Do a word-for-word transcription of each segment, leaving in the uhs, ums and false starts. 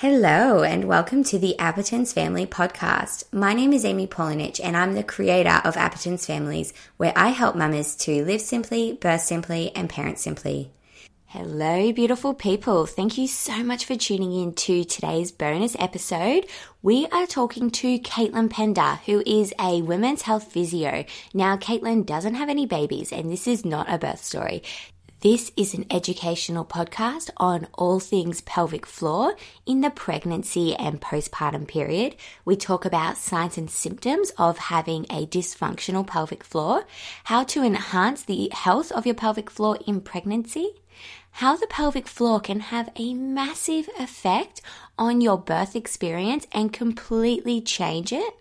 Hello and welcome to the Appetence Family podcast. My name is Amy Polinich and I'm the creator of Appetence Families, where I help mamas to live simply, birth simply and parent simply. Hello beautiful people. Thank you so much for tuning in to today's bonus episode. We are talking to Caitlin Pender, who is a women's health physio. Now Caitlin doesn't have any babies and this is not a birth story. This is an educational podcast on all things pelvic floor in the pregnancy and postpartum period. We talk about signs and symptoms of having a dysfunctional pelvic floor, how to enhance the health of your pelvic floor in pregnancy, how the pelvic floor can have a massive effect on your birth experience and completely change it,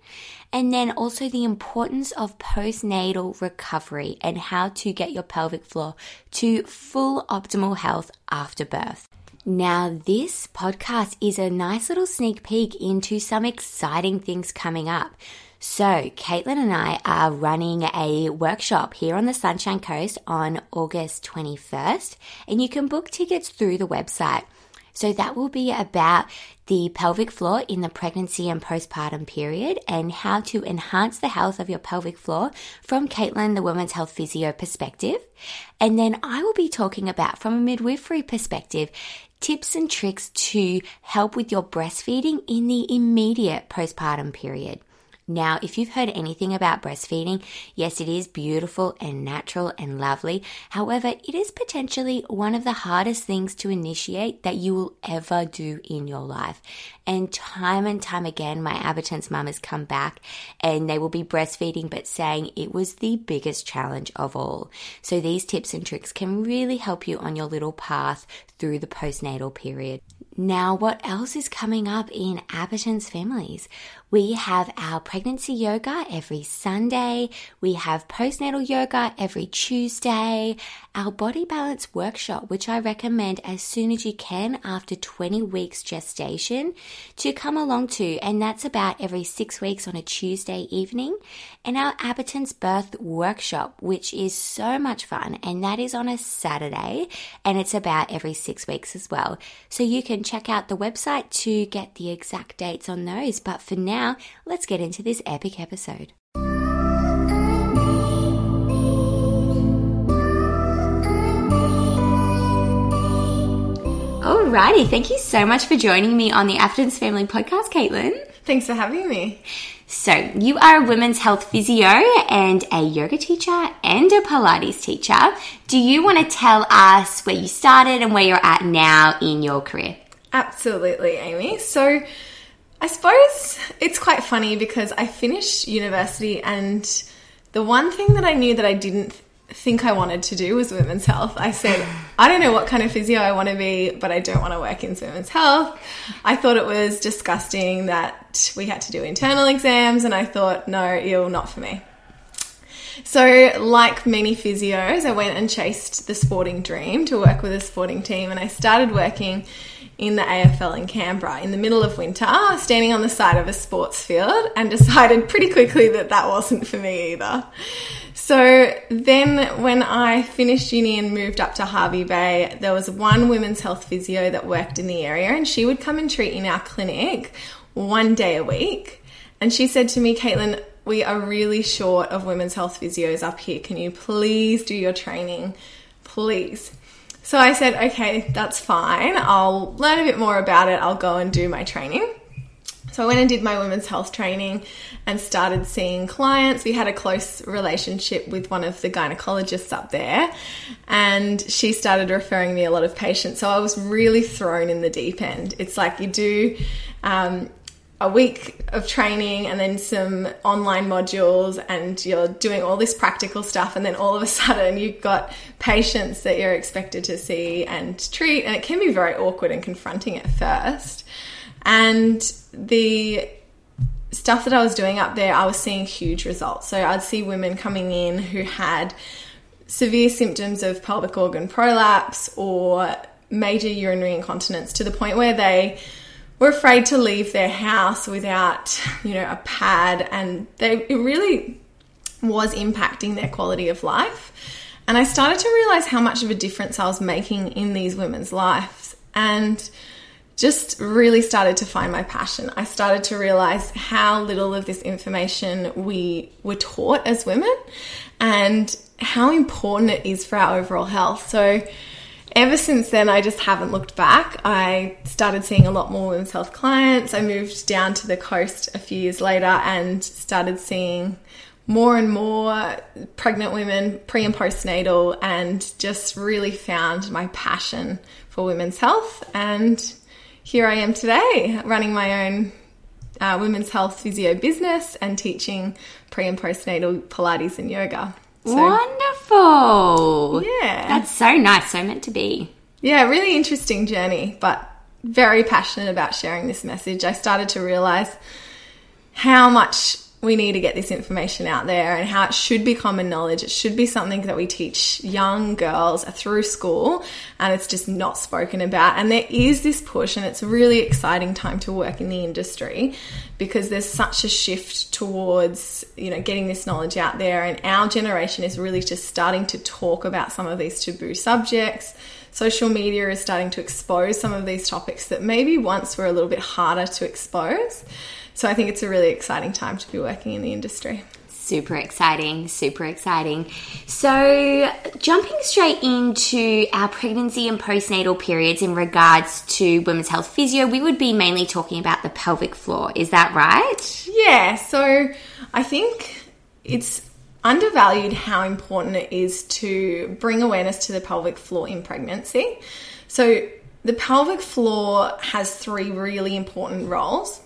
and then also the importance of postnatal recovery and how to get your pelvic floor to full optimal health after birth. Now, this podcast is a nice little sneak peek into some exciting things coming up. So, Caitlin and I are running a workshop here on the Sunshine Coast on August twenty-first, and you can book tickets through the website. So that will be about the pelvic floor in the pregnancy and postpartum period and how to enhance the health of your pelvic floor from Caitlin, the women's health physio perspective. And then I will be talking about, from a midwifery perspective, tips and tricks to help with your breastfeeding in the immediate postpartum period. Now, if you've heard anything about breastfeeding, yes, it is beautiful and natural and lovely. However, it is potentially one of the hardest things to initiate that you will ever do in your life. And time and time again, my Appetence mamas come back and they will be breastfeeding, but saying it was the biggest challenge of all. So these tips and tricks can really help you on your little path through the postnatal period. Now, what else is coming up in Appetence Families? We have our pregnancy yoga every Sunday. We have postnatal yoga every Tuesday. Our body balance workshop, which I recommend as soon as you can after twenty weeks gestation to come along to. And that's about every six weeks on a Tuesday evening. And our Appetence birth workshop, which is so much fun. And that is on a Saturday. And it's about every six weeks as well. So you can check out the website to get the exact dates on those. But for now, let's get into this epic episode. Alrighty, thank you so much for joining me on the Appetence Family podcast, Caitlin. Thanks for having me. So, you are a women's health physio and a yoga teacher and a Pilates teacher. Do you want to tell us where you started and where you're at now in your career? Absolutely, Amy. So, I suppose it's quite funny because I finished university and the one thing that I knew that I didn't think I wanted to do was women's health. I said, I don't know what kind of physio I want to be, but I don't want to work in women's health. I thought it was disgusting that we had to do internal exams and I thought, no, ew, not for me. So like many physios, I went and chased the sporting dream to work with a sporting team and I started working in the A F L in Canberra in the middle of winter, standing on the side of a sports field, and decided pretty quickly that that wasn't for me either. So then when I finished uni and moved up to Harvey Bay, there was one women's health physio that worked in the area and she would come and treat in our clinic one day a week. And she said to me, Caitlin, we are really short of women's health physios up here. Can you please do your training? Please. So I said, okay, that's fine. I'll learn a bit more about it. I'll go and do my training. So I went and did my women's health training and started seeing clients. We had a close relationship with one of the gynecologists up there and she started referring me a lot of patients. So I was really thrown in the deep end. It's like you do um, a week of training and then some online modules and you're doing all this practical stuff and then all of a sudden you've got patients that you're expected to see and treat and it can be very awkward and confronting at first. And the stuff that I was doing up there, I was seeing huge results. So I'd see women coming in who had severe symptoms of pelvic organ prolapse or major urinary incontinence to the point where they were afraid to leave their house without, you know, a pad, and they, it really was impacting their quality of life. And I started to realize how much of a difference I was making in these women's lives. And just really started to find my passion. I started to realize how little of this information we were taught as women and how important it is for our overall health. So ever since then, I just haven't looked back. I started seeing a lot more women's health clients. I moved down to the coast a few years later and started seeing more and more pregnant women, pre and postnatal, and just really found my passion for women's health. And here I am today, running my own uh, women's health physio business and teaching pre and postnatal Pilates and yoga. So, wonderful. Yeah. That's so nice. So meant to be. Yeah, really interesting journey, but very passionate about sharing this message. I started to realize how much we need to get this information out there and how it should be common knowledge. It should be something that we teach young girls through school, and it's just not spoken about. And there is this push, and it's a really exciting time to work in the industry, because there's such a shift towards, you know, getting this knowledge out there. And our generation is really just starting to talk about some of these taboo subjects. Social media is starting to expose some of these topics that maybe once were a little bit harder to expose. So I think it's a really exciting time to be working in the industry. Super exciting, super exciting. So jumping straight into our pregnancy and postnatal periods in regards to women's health physio, we would be mainly talking about the pelvic floor. Is that right? Yeah, so I think it's undervalued how important it is to bring awareness to the pelvic floor in pregnancy. So the pelvic floor has three really important roles.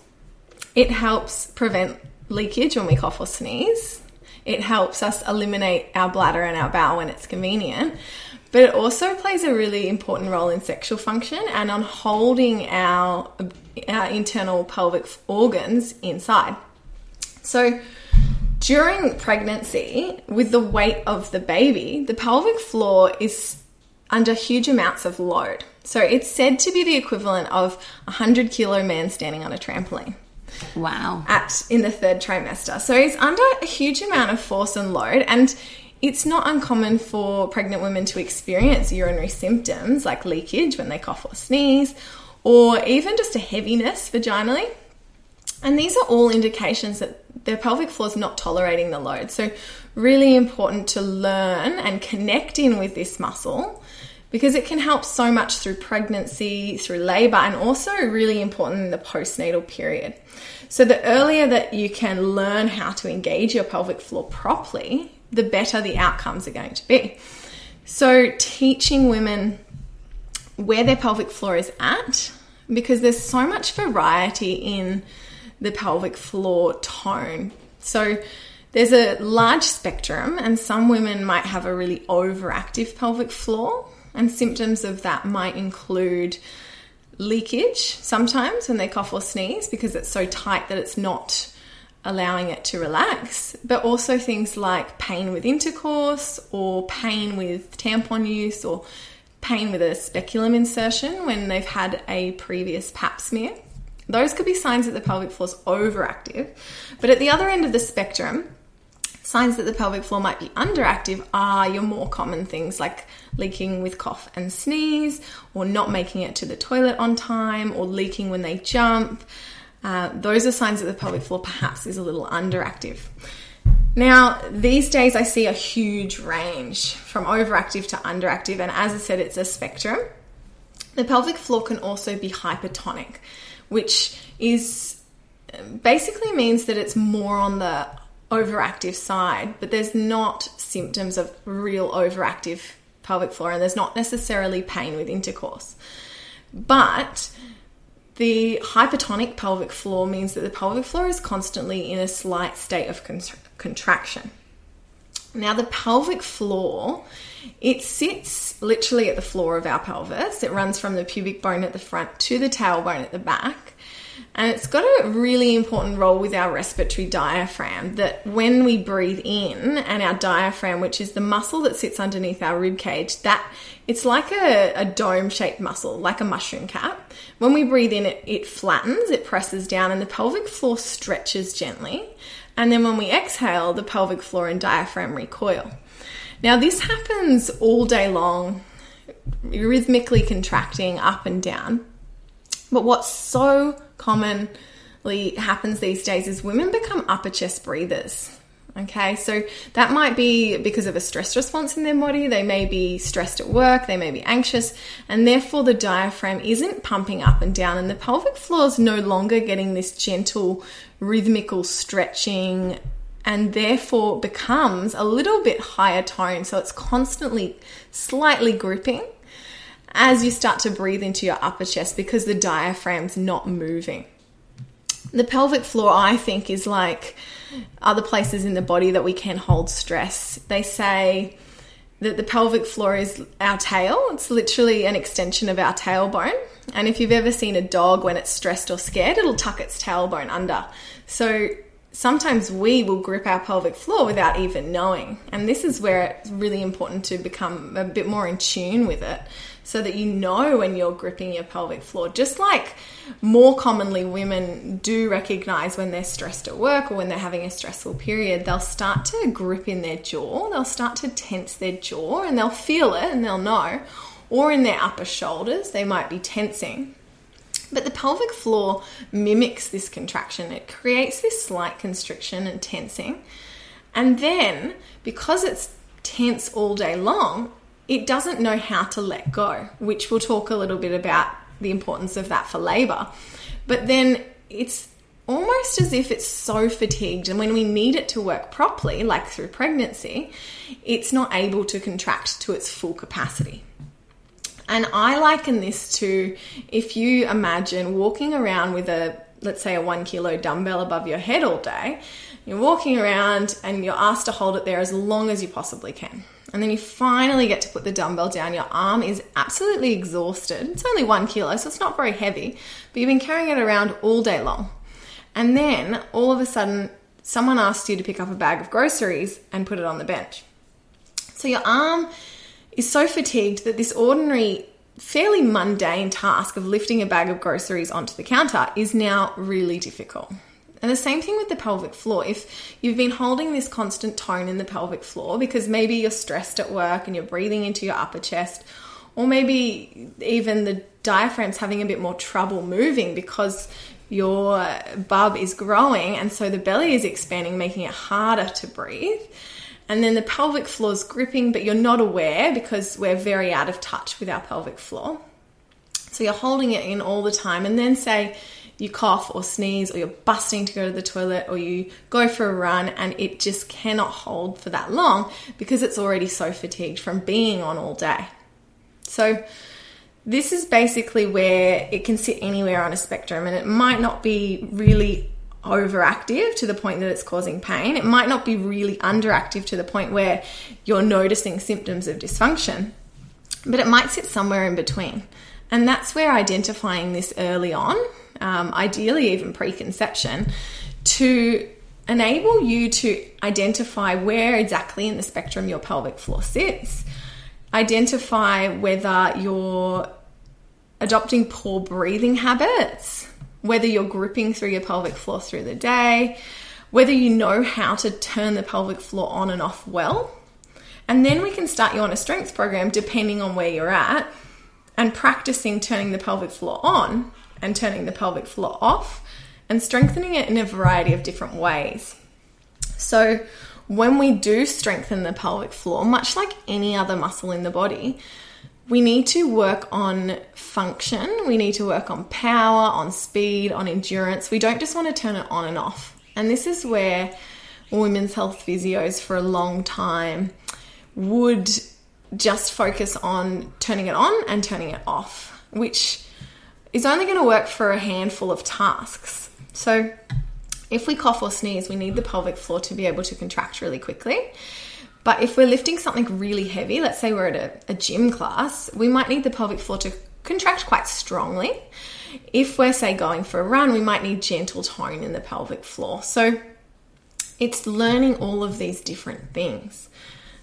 It helps prevent leakage when we cough or sneeze. It helps us eliminate our bladder and our bowel when it's convenient. But it also plays a really important role in sexual function and on holding our, our internal pelvic organs inside. So during pregnancy, with the weight of the baby, the pelvic floor is under huge amounts of load. So it's said to be the equivalent of a one hundred kilo man standing on a trampoline. Wow. At in the third trimester. So it's under a huge amount of force and load, and it's not uncommon for pregnant women to experience urinary symptoms like leakage when they cough or sneeze, or even just a heaviness vaginally. And these are all indications that their pelvic floor is not tolerating the load. So really important to learn and connect in with this muscle, because it can help so much through pregnancy, through labor, and also really important in the postnatal period. So the earlier that you can learn how to engage your pelvic floor properly, the better the outcomes are going to be. So teaching women where their pelvic floor is at, because there's so much variety in the pelvic floor tone. So there's a large spectrum, and some women might have a really overactive pelvic floor. And symptoms of that might include leakage sometimes when they cough or sneeze, because it's so tight that it's not allowing it to relax, but also things like pain with intercourse, or pain with tampon use, or pain with a speculum insertion when they've had a previous pap smear. Those could be signs that the pelvic floor is overactive. But at the other end of the spectrum, signs that the pelvic floor might be underactive are your more common things like leaking with cough and sneeze, or not making it to the toilet on time, or leaking when they jump. Uh, those are signs that the pelvic floor perhaps is a little underactive. Now, these days I see a huge range from overactive to underactive, and as I said, it's a spectrum. The pelvic floor can also be hypertonic, which is basically means that it's more on the overactive side, but there's not symptoms of real overactive pelvic floor, and there's not necessarily pain with intercourse. But the hypertonic pelvic floor means that the pelvic floor is constantly in a slight state of contraction. Now, the pelvic floor, it sits literally at the floor of our pelvis. It runs from the pubic bone at the front to the tailbone at the back. And it's got a really important role with our respiratory diaphragm, that when we breathe in, and our diaphragm, which is the muscle that sits underneath our rib cage, that it's like a, a dome-shaped muscle, like a mushroom cap. When we breathe in, it, it flattens, it presses down, and the pelvic floor stretches gently. And then when we exhale, the pelvic floor and diaphragm recoil. Now, this happens all day long, rhythmically contracting up and down. But what's so commonly happens these days is women become upper chest breathers. Okay, so that might be because of a stress response in their body. They may be stressed at work, they may be anxious, and therefore the diaphragm isn't pumping up and down, and the pelvic floor is no longer getting this gentle, rhythmical stretching, and therefore becomes a little bit higher tone. So it's constantly slightly gripping as you start to breathe into your upper chest because the diaphragm's not moving. The pelvic floor, I think, is like other places in the body that we can hold stress. They say that the pelvic floor is our tail. It's literally an extension of our tailbone. And if you've ever seen a dog when it's stressed or scared, it'll tuck its tailbone under. So sometimes we will grip our pelvic floor without even knowing. And this is where it's really important to become a bit more in tune with it, so that you know when you're gripping your pelvic floor. Just like more commonly women do recognize when they're stressed at work or when they're having a stressful period, they'll start to grip in their jaw, they'll start to tense their jaw, and they'll feel it and they'll know. Or in their upper shoulders, they might be tensing. But the pelvic floor mimics this contraction. It creates this slight constriction and tensing. And then, because it's tense all day long, it doesn't know how to let go, which we'll talk a little bit about the importance of that for labor. But then it's almost as if it's so fatigued, and when we need it to work properly, like through pregnancy, it's not able to contract to its full capacity. And I liken this to, if you imagine walking around with a, let's say, a one kilo dumbbell above your head all day, you're walking around and you're asked to hold it there as long as you possibly can. And then you finally get to put the dumbbell down. Your arm is absolutely exhausted. It's only one kilo, so it's not very heavy, but you've been carrying it around all day long. And then all of a sudden, someone asks you to pick up a bag of groceries and put it on the bench. So your arm is so fatigued that this ordinary, fairly mundane task of lifting a bag of groceries onto the counter is now really difficult. And the same thing with the pelvic floor. If you've been holding this constant tone in the pelvic floor because maybe you're stressed at work and you're breathing into your upper chest, or maybe even the diaphragm's having a bit more trouble moving because your bub is growing and so the belly is expanding, making it harder to breathe. And then the pelvic floor's gripping, but you're not aware because we're very out of touch with our pelvic floor. So you're holding it in all the time, and then say you cough or sneeze, or you're busting to go to the toilet, or you go for a run, and it just cannot hold for that long because it's already so fatigued from being on all day. So this is basically where it can sit anywhere on a spectrum, and it might not be really overactive to the point that it's causing pain. It might not be really underactive to the point where you're noticing symptoms of dysfunction, but it might sit somewhere in between. And that's where identifying this early on, um, ideally even preconception, to enable you to identify where exactly in the spectrum your pelvic floor sits, identify whether you're adopting poor breathing habits, whether you're gripping through your pelvic floor through the day, whether you know how to turn the pelvic floor on and off well. And then we can start you on a strengths program depending on where you're at, and practicing turning the pelvic floor on and turning the pelvic floor off and strengthening it in a variety of different ways. So when we do strengthen the pelvic floor, much like any other muscle in the body, we need to work on function. We need to work on power, on speed, on endurance. We don't just want to turn it on and off. And this is where women's health physios for a long time would just focus on turning it on and turning it off, which is only going to work for a handful of tasks. So if we cough or sneeze, we need the pelvic floor to be able to contract really quickly. But if we're lifting something really heavy, let's say we're at a, a gym class, we might need the pelvic floor to contract quite strongly. If we're, say, going for a run, we might need gentle tone in the pelvic floor. So it's learning all of these different things.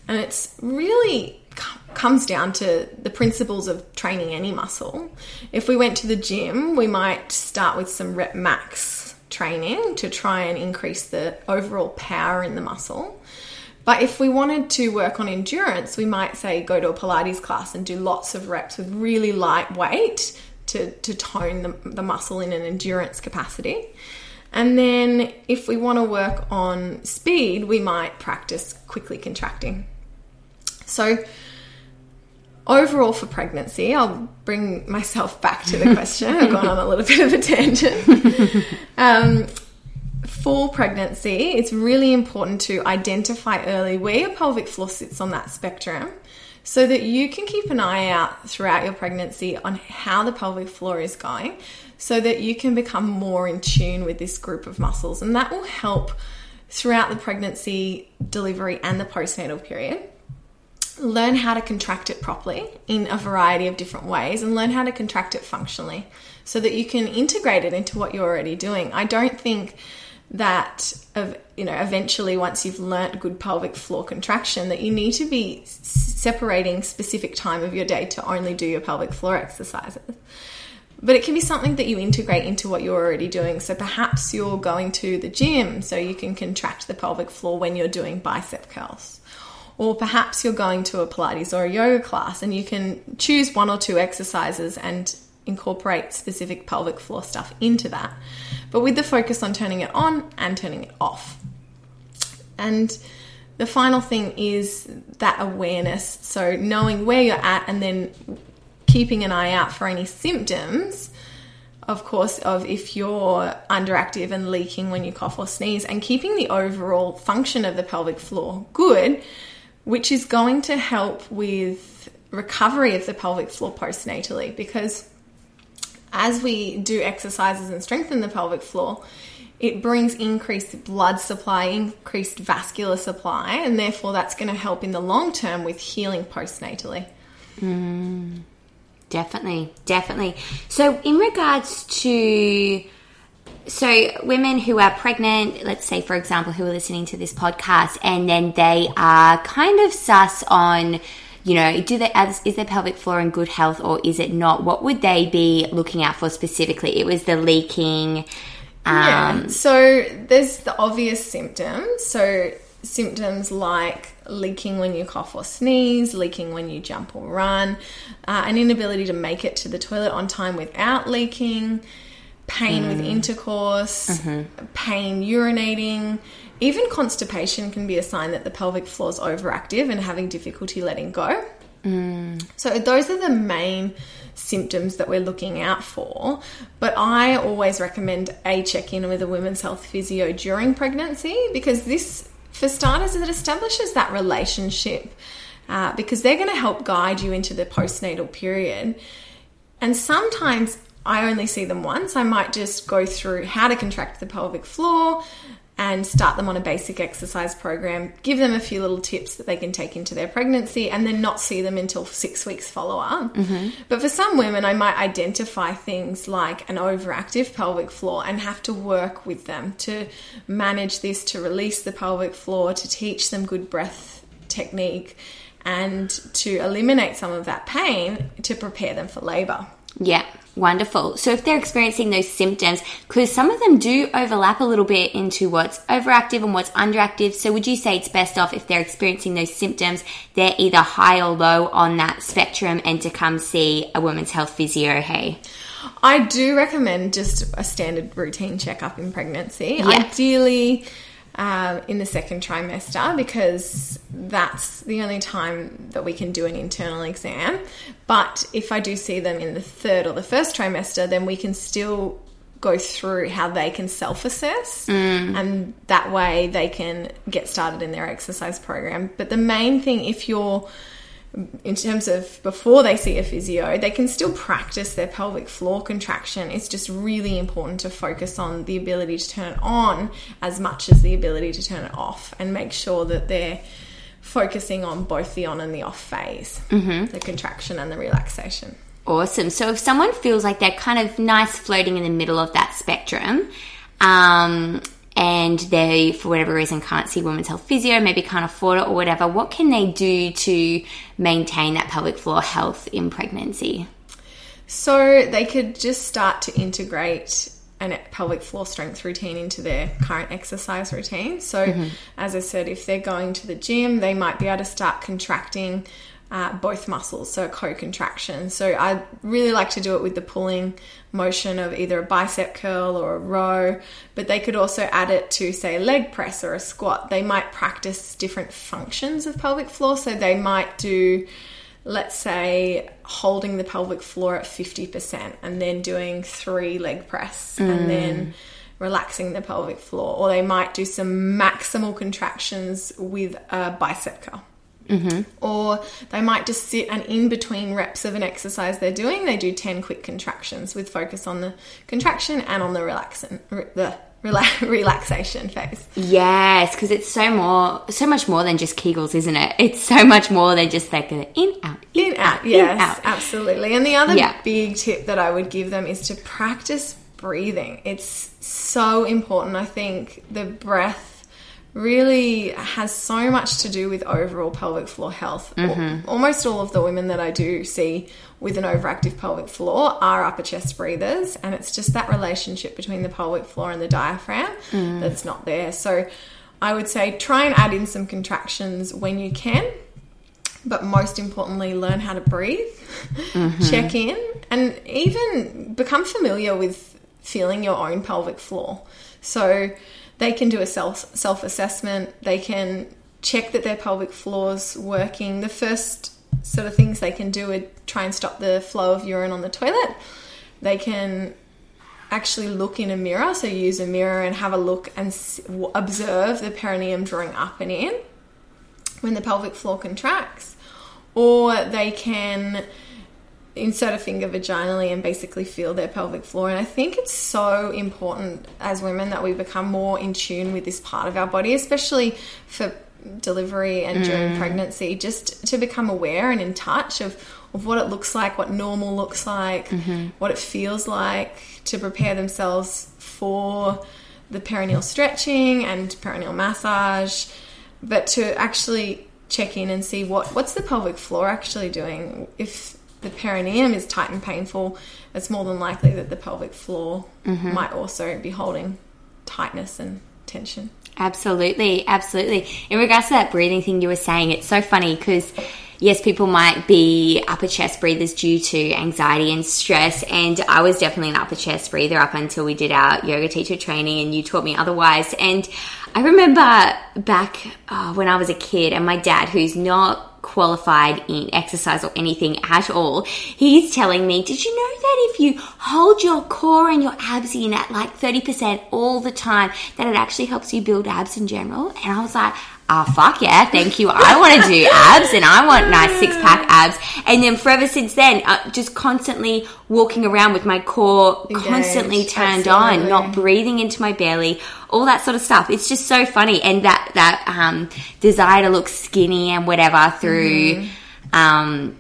And it's really comes down to the principles of training any muscle. If we went to the gym, we might start with some rep max training to try and increase the overall power in the muscle. But if we wanted to work on endurance, we might, say, go to a Pilates class and do lots of reps with really light weight to, to tone the, the muscle in an endurance capacity. And then if we want to work on speed, we might practice quickly contracting. So overall for pregnancy, I'll bring myself back to the question. I've gone on a little bit of a tangent. Um, for pregnancy, it's really important to identify early where your pelvic floor sits on that spectrum so that you can keep an eye out throughout your pregnancy on how the pelvic floor is going, so that you can become more in tune with this group of muscles. And that will help throughout the pregnancy, delivery, and the postnatal period. Learn how to contract it properly in a variety of different ways, and learn how to contract it functionally so that you can integrate it into what you're already doing. I don't think that, of you know, eventually once you've learnt good pelvic floor contraction, that you need to be separating specific time of your day to only do your pelvic floor exercises. But it can be something that you integrate into what you're already doing. So perhaps you're going to the gym so you can contract the pelvic floor when you're doing bicep curls. Or perhaps you're going to a Pilates or a yoga class and you can choose one or two exercises and incorporate specific pelvic floor stuff into that, but with the focus on turning it on and turning it off. And the final thing is that awareness. So knowing where you're at and then keeping an eye out for any symptoms, of course, of if you're underactive and leaking when you cough or sneeze, and keeping the overall function of the pelvic floor good, which is going to help with recovery of the pelvic floor postnatally. Because as we do exercises and strengthen the pelvic floor, it brings increased blood supply, increased vascular supply, and therefore that's going to help in the long term with healing postnatally. Mm. Definitely, definitely. So in regards to, so women who are pregnant, let's say, for example, who are listening to this podcast, and then they are kind of sus on, you know, do they, is their pelvic floor in good health or is it not? What would they be looking out for specifically? It was the leaking. Um, yeah. So there's the obvious symptoms. So symptoms like leaking when you cough or sneeze, leaking when you jump or run, uh, an inability to make it to the toilet on time without leaking, pain mm. with intercourse, mm-hmm. pain urinating, even constipation can be a sign that the pelvic floor is overactive and having difficulty letting go. Mm. So those are the main symptoms that we're looking out for. But I always recommend a check-in with a women's health physio during pregnancy, because this, for starters, it establishes that relationship uh, because they're going to help guide you into the postnatal period. And sometimes I only see them once. I might just go through how to contract the pelvic floor and start them on a basic exercise program, give them a few little tips that they can take into their pregnancy, and then not see them until six weeks follow-up. Mm-hmm. But for some women, I might identify things like an overactive pelvic floor and have to work with them to manage this, to release the pelvic floor, to teach them good breath technique, and to eliminate some of that pain to prepare them for labour. Yeah. Wonderful. So if they're experiencing those symptoms, because some of them do overlap a little bit into what's overactive and what's underactive. So would you say it's best off if they're experiencing those symptoms, they're either high or low on that spectrum, and to come see a women's health physio? Hey, I do recommend just a standard routine checkup in pregnancy, yeah. ideally um, in the second trimester, because that's the only time that we can do an internal exam. But if I do see them in the third or the first trimester, then we can still go through how they can self-assess, mm. and that way they can get started in their exercise program. But the main thing, if you're, in terms of before they see a physio, they can still practice their pelvic floor contraction. It's just really important to focus on the ability to turn it on as much as the ability to turn it off, and make sure that they're focusing on both the on and the off phase, mm-hmm. the contraction and the relaxation. Awesome. So if someone feels like they're kind of nice floating in the middle of that spectrum, um, and they, for whatever reason, can't see women's health physio, maybe can't afford it or whatever, what can they do to maintain that pelvic floor health in pregnancy? So they could just start to integrate a pelvic floor strength routine into their current exercise routine. So mm-hmm. as I said, if they're going to the gym, they might be able to start contracting uh, both muscles, so a co-contraction. So I really like to do it with the pulling motion of either a bicep curl or a row, but they could also add it to, say, leg press or a squat. They might practice different functions of pelvic floor. So they might do, let's say, holding the pelvic floor at fifty percent and then doing three leg press mm. and then relaxing the pelvic floor. Or they might do some maximal contractions with a bicep curl. Mm-hmm. Or they might just sit and in between reps of an exercise they're doing, they do ten quick contractions with focus on the contraction and on the relaxing, the relax, relaxation phase. Yes, because it's so more, so much more than just Kegels, isn't it? It's so much more than just like in, out, in, in out, out, yes, in, out. Absolutely. And the other yeah. big tip that I would give them is to practice breathing. It's so important. I think the breath really has so much to do with overall pelvic floor health. Mm-hmm. Almost all of the women that I do see with an overactive pelvic floor are upper chest breathers, and it's just that relationship between the pelvic floor and the diaphragm mm. that's not there. So I would say try and add in some contractions when you can, but most importantly, learn how to breathe, mm-hmm. check in, and even become familiar with feeling your own pelvic floor. So they can do a self, self-assessment. They can check that their pelvic floor's working. The first sort of things they can do are try and stop the flow of urine on the toilet. They can actually look in a mirror, so use a mirror and have a look and observe the perineum drawing up and in when the pelvic floor contracts. Or they can insert a finger vaginally and basically feel their pelvic floor. And I think it's so important as women that we become more in tune with this part of our body, especially for delivery and mm. during pregnancy, just to become aware and in touch of, of what it looks like, what normal looks like, mm-hmm. what it feels like, to prepare themselves for the perineal stretching and perineal massage, but to actually check in and see what, what's the pelvic floor actually doing. If the perineum is tight and painful, it's more than likely that the pelvic floor mm-hmm. might also be holding tightness and tension. Absolutely, absolutely. In regards to that breathing thing you were saying, it's so funny because, yes, people might be upper chest breathers due to anxiety and stress, and I was definitely an upper chest breather up until we did our yoga teacher training and you taught me otherwise. And I remember back oh, when I was a kid, and my dad, who's not qualified in exercise or anything at all, he's telling me, did you know that if you hold your core and your abs in at like thirty percent all the time, that it actually helps you build abs in general? And I was like, oh, fuck yeah, thank you. I want to do abs and I want nice six-pack abs. And then forever since then, uh, just constantly walking around with my core engaged, constantly turned absolutely. on, not breathing into my belly, all that sort of stuff. It's just so funny. And that that um, desire to look skinny and whatever through, mm-hmm. um,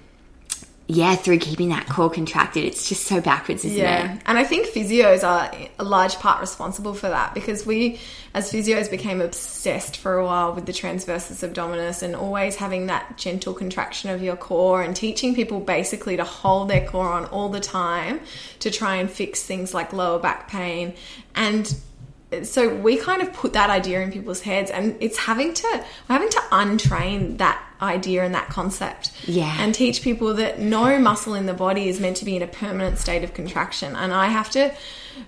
yeah, through keeping that core contracted. It's just so backwards, isn't yeah. it? And I think physios are a large part responsible for that, because we as physios became obsessed for a while with the transversus abdominis and always having that gentle contraction of your core and teaching people basically to hold their core on all the time to try and fix things like lower back pain. And so we kind of put that idea in people's heads, and it's having to we're having to untrain that idea and that concept yeah. and teach people that no muscle in the body is meant to be in a permanent state of contraction. And I have to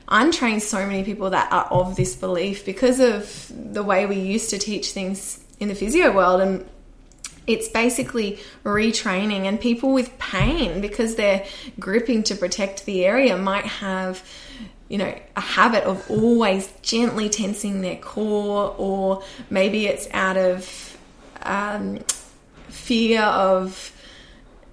untrain so many people that are of this belief because of the way we used to teach things in the physio world. And it's basically retraining, and people with pain, because they're gripping to protect the area, might have you know, a habit of always gently tensing their core, or maybe it's out of um, fear of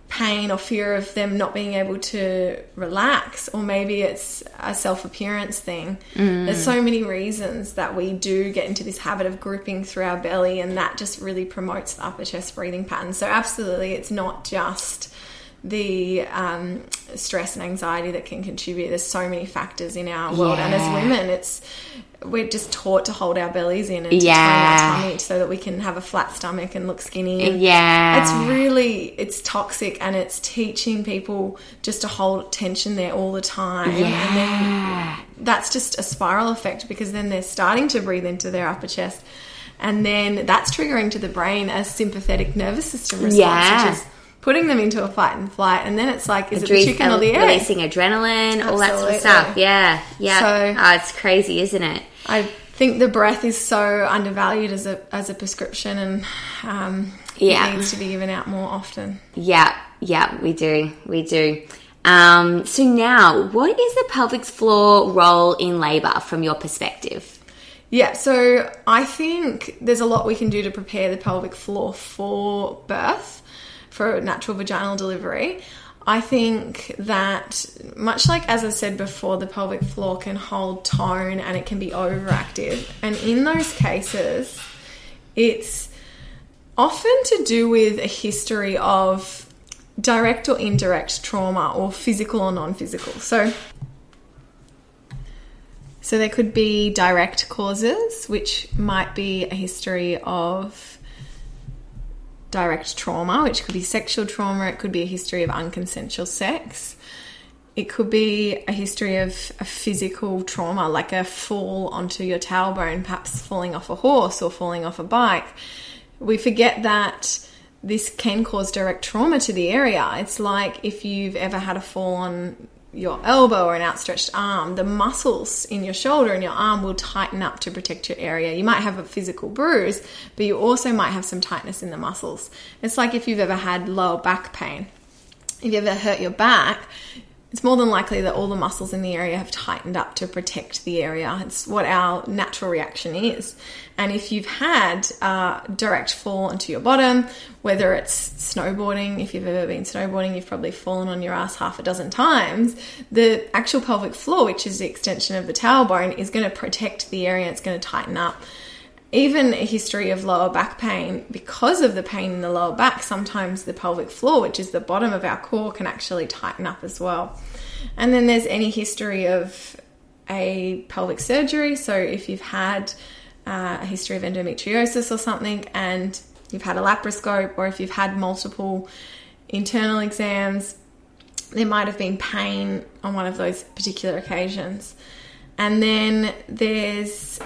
pain or fear of them not being able to relax, or maybe it's a self-appearance thing. Mm. There's so many reasons that we do get into this habit of gripping through our belly, and that just really promotes the upper chest breathing pattern. So absolutely, it's not just the um, stress and anxiety that can contribute. There's so many factors in our world, yeah. and as women, it's we're just taught to hold our bellies in and to yeah. turn our tummy so that we can have a flat stomach and look skinny. Yeah, it's really it's toxic, and it's teaching people just to hold tension there all the time, yeah. and then that's just a spiral effect, because then they're starting to breathe into their upper chest, and then that's triggering to the brain a sympathetic nervous system response, yeah. which is putting them into a fight and flight, and then it's like, is Adre- it the chicken or the egg? Releasing adrenaline, Absolutely. all that sort of stuff. Yeah, yeah. So, oh, it's crazy, isn't it? I think the breath is so undervalued as a as a prescription, and um, yeah. it needs to be given out more often. Yeah, yeah, we do, we do. Um, so now, what is the pelvic floor role in labour from your perspective? Yeah, so I think there's a lot we can do to prepare the pelvic floor for birth, for natural vaginal delivery. I think that, much like, as I said before, the pelvic floor can hold tone and it can be overactive. And in those cases, it's often to do with a history of direct or indirect trauma, or physical or non-physical. So... So there could be direct causes, which might be a history of direct trauma, which could be sexual trauma. It could be a history of unconsensual sex. It could be a history of a physical trauma, like a fall onto your tailbone, perhaps falling off a horse or falling off a bike. We forget that this can cause direct trauma to the area. It's like if you've ever had a fall on your elbow or an outstretched arm, the muscles in your shoulder and your arm will tighten up to protect your area. You might have a physical bruise, but you also might have some tightness in the muscles. It's like if you've ever had lower back pain. If you ever hurt your back, it's more than likely that all the muscles in the area have tightened up to protect the area. It's what our natural reaction is. And if you've had a direct fall onto your bottom, whether it's snowboarding, if you've ever been snowboarding, you've probably fallen on your ass half a dozen times. The actual pelvic floor, which is the extension of the tailbone, is going to protect the area. It's going to tighten up. Even a history of lower back pain, because of the pain in the lower back, sometimes the pelvic floor, which is the bottom of our core, can actually tighten up as well. And then there's any history of a pelvic surgery. So if you've had uh, a history of endometriosis or something, and you've had a laparoscope, or if you've had multiple internal exams, there might have been pain on one of those particular occasions. And then there's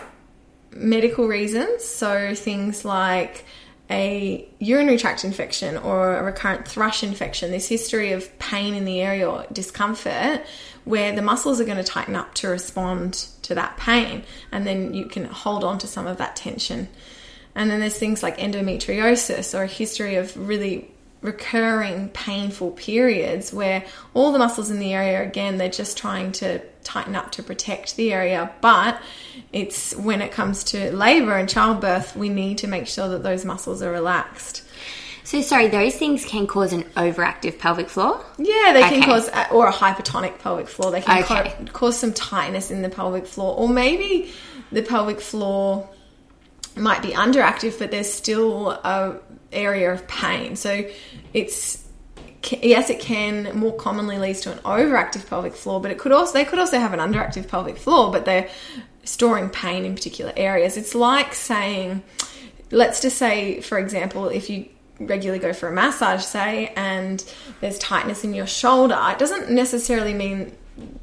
medical reasons, so things like a urinary tract infection or a recurrent thrush infection, this history of pain in the area or discomfort where the muscles are going to tighten up to respond to that pain, and then you can hold on to some of that tension. And then there's things like endometriosis, or a history of really recurring painful periods where all the muscles in the area, again, they're just trying to tighten up to protect the area, but it's when it comes to labor and childbirth, we need to make sure that those muscles are relaxed. So sorry, those things can cause an overactive pelvic floor? Yeah, they okay. can cause, or a hypertonic pelvic floor. They can okay. co- cause some tightness in the pelvic floor, or maybe the pelvic floor might be underactive, but there's still a area of pain. So it's, yes, it can more commonly leads to an overactive pelvic floor, but it could also, they could also have an underactive pelvic floor, but they're storing pain in particular areas. It's like saying, let's just say, for example, if you regularly go for a massage, say, and there's tightness in your shoulder, it doesn't necessarily mean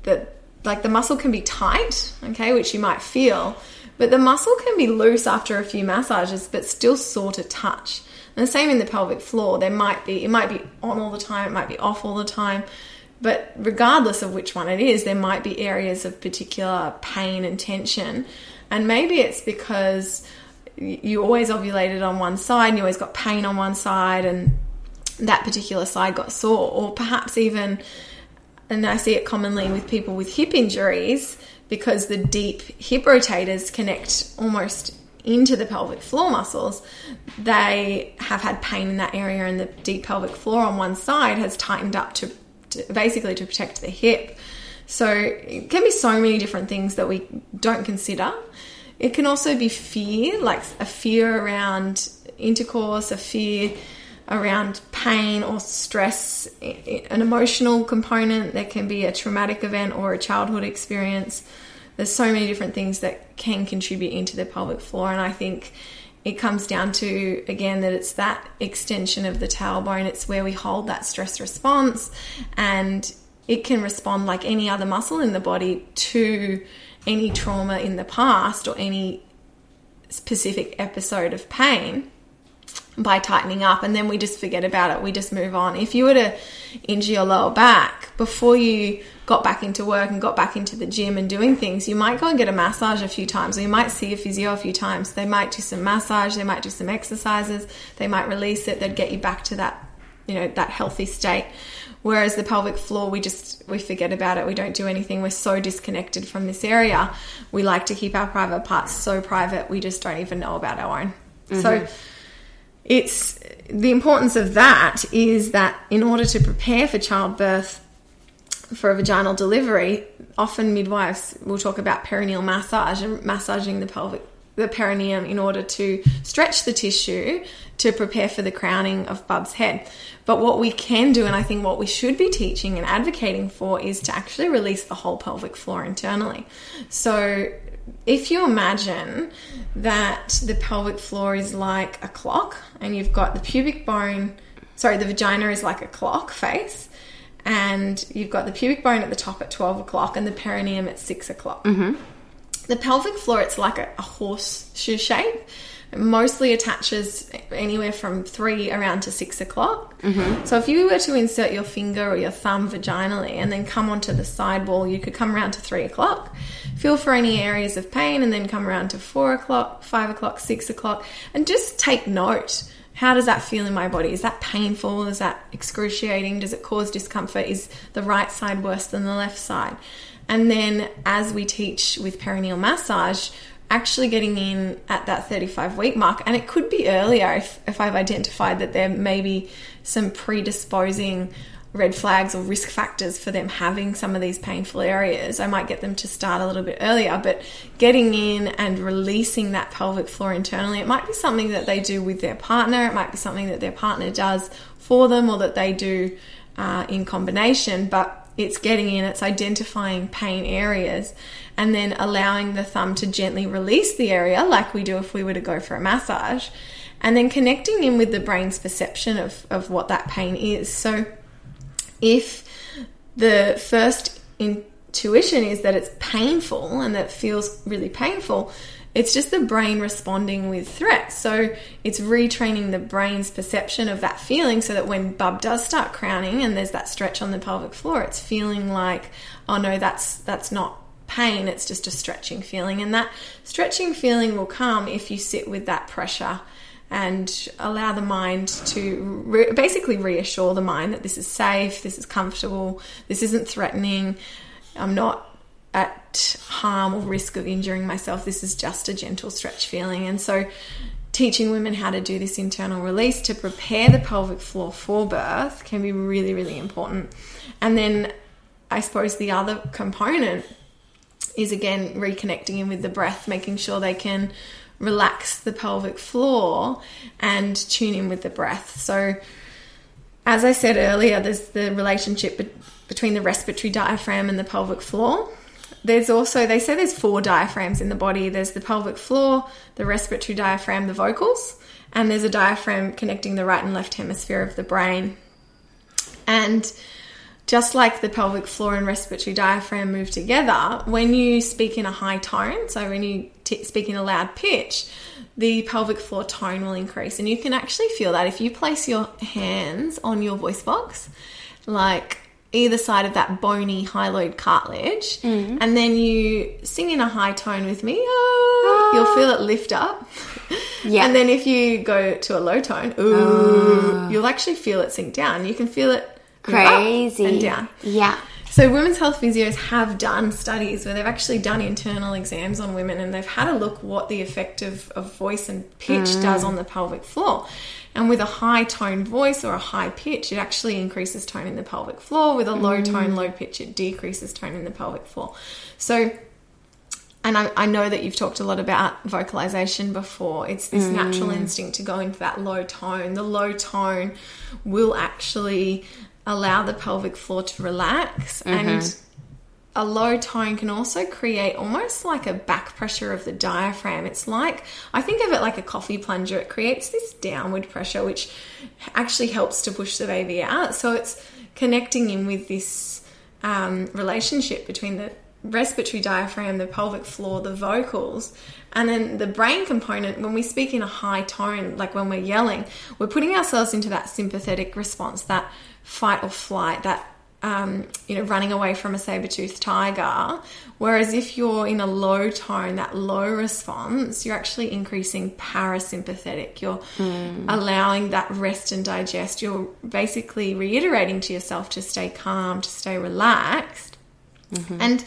that, like, the muscle can be tight, okay, which you might feel, but the muscle can be loose after a few massages, but still sore to touch. And the same in the pelvic floor. There might be, it might be on all the time, it might be off all the time, but regardless of which one it is, there might be areas of particular pain and tension. And maybe it's because you always ovulated on one side and you always got pain on one side, and that particular side got sore. Or perhaps even, and I see it commonly with people with hip injuries, because the deep hip rotators connect almost into the pelvic floor muscles, they have had pain in that area, and the deep pelvic floor on one side has tightened up to, to basically to protect the hip. So it can be so many different things that we don't consider. It can also be fear, like a fear around intercourse, a fear around pain or stress, an emotional component. There can be a traumatic event or a childhood experience. There's so many different things that can contribute into the pelvic floor, and I think it comes down to, again, that it's that extension of the tailbone. It's where we hold that stress response, and it can respond like any other muscle in the body to any trauma in the past or any specific episode of pain. by tightening up, and then we just forget about it. We just move on. If you were to injure your lower back before you got back into work and got back into the gym and doing things, you might go and get a massage a few times, or you might see a physio a few times. They might do some massage, they might do some exercises, they might release it, they'd get you back to that, you know, that healthy state. Whereas the pelvic floor, we just, we forget about it. We don't do anything. We're so disconnected from this area. We like to keep our private parts so private, we just don't even know about our own. Mm-hmm. So it's the importance of that is that in order to prepare for childbirth, for a vaginal delivery, often midwives will talk about perineal massage and massaging the pelvic, the perineum, in order to stretch the tissue to prepare for the crowning of Bub's head. But what we can do, and I think what we should be teaching and advocating for, is to actually release the whole pelvic floor internally. So if you imagine that the pelvic floor is like a clock, and you've got the pubic bone, sorry, the vagina is like a clock face, and you've got the pubic bone at the top at twelve o'clock and the perineum at six o'clock. Mm-hmm. The pelvic floor, it's like a, a horseshoe shape. It mostly attaches anywhere from three around to six o'clock. Mm-hmm. So if you were to insert your finger or your thumb vaginally and then come onto the side wall, you could come around to three o'clock, feel for any areas of pain, and then come around to four o'clock, five o'clock, six o'clock, and just take note. How does that feel in my body? Is that painful? Is that excruciating? Does it cause discomfort? Is the right side worse than the left side? And then, as we teach with perineal massage, actually getting in at that thirty-five week mark, and it could be earlier if, if I've identified that there may be some predisposing red flags or risk factors for them having some of these painful areas. I might get them to start a little bit earlier, but getting in and releasing that pelvic floor internally, it might be something that they do with their partner, it might be something that their partner does for them, or that they do uh, in combination, but it's getting in, it's identifying pain areas, and then allowing the thumb to gently release the area like we do if we were to go for a massage, and then connecting in with the brain's perception of, of what that pain is. So if the first intuition is that it's painful and that it feels really painful, it's just the brain responding with threat. So it's retraining the brain's perception of that feeling, so that when Bub does start crowning and there's that stretch on the pelvic floor, it's feeling like, oh no, that's that's not pain, it's just a stretching feeling. And that stretching feeling will come if you sit with that pressure and allow the mind to re- basically reassure the mind that this is safe, this is comfortable, this isn't threatening, I'm not at harm or risk of injuring myself, this is just a gentle stretch feeling. And so teaching women how to do this internal release to prepare the pelvic floor for birth can be really, really important. And then I suppose the other component is, again, reconnecting in with the breath, making sure they can relax the pelvic floor and tune in with the breath. So as I said earlier, there's the relationship be- between the respiratory diaphragm and the pelvic floor. There's also, they say there's four diaphragms in the body. There's the pelvic floor, the respiratory diaphragm, the vocals, and there's a diaphragm connecting the right and left hemisphere of the brain. And just like the pelvic floor and respiratory diaphragm move together, when you speak in a high tone, so when you t- speak in a loud pitch, the pelvic floor tone will increase. And you can actually feel that if you place your hands on your voice box, like either side of that bony hyoid cartilage, mm. and then you sing in a high tone with me, oh, oh. You'll feel it lift up. Yeah. And then if you go to a low tone, ooh, oh. You'll actually feel it sink down. You can feel it crazy up and down. Yeah. So women's health physios have done studies where they've actually done internal exams on women, and they've had a look what the effect of, of voice and pitch mm. does on the pelvic floor. And with a high tone voice or a high pitch, it actually increases tone in the pelvic floor. With a low tone, low pitch, it decreases tone in the pelvic floor. So, and I, I know that you've talked a lot about vocalization before. It's this mm. natural instinct to go into that low tone. The low tone will actually allow the pelvic floor to relax, mm-hmm. and a low tone can also create almost like a back pressure of the diaphragm. It's like, I think of it like a coffee plunger. It creates this downward pressure, which actually helps to push the baby out. So it's connecting in with this um, relationship between the respiratory diaphragm, the pelvic floor, the vocals, and then the brain component. When we speak in a high tone, like when we're yelling, we're putting ourselves into that sympathetic response, that fight or flight, that um, you know, running away from a saber-toothed tiger. Whereas if you're in a low tone, that low response, you're actually increasing parasympathetic. You're mm. allowing that rest and digest. You're basically reiterating to yourself to stay calm, to stay relaxed. Mm-hmm. And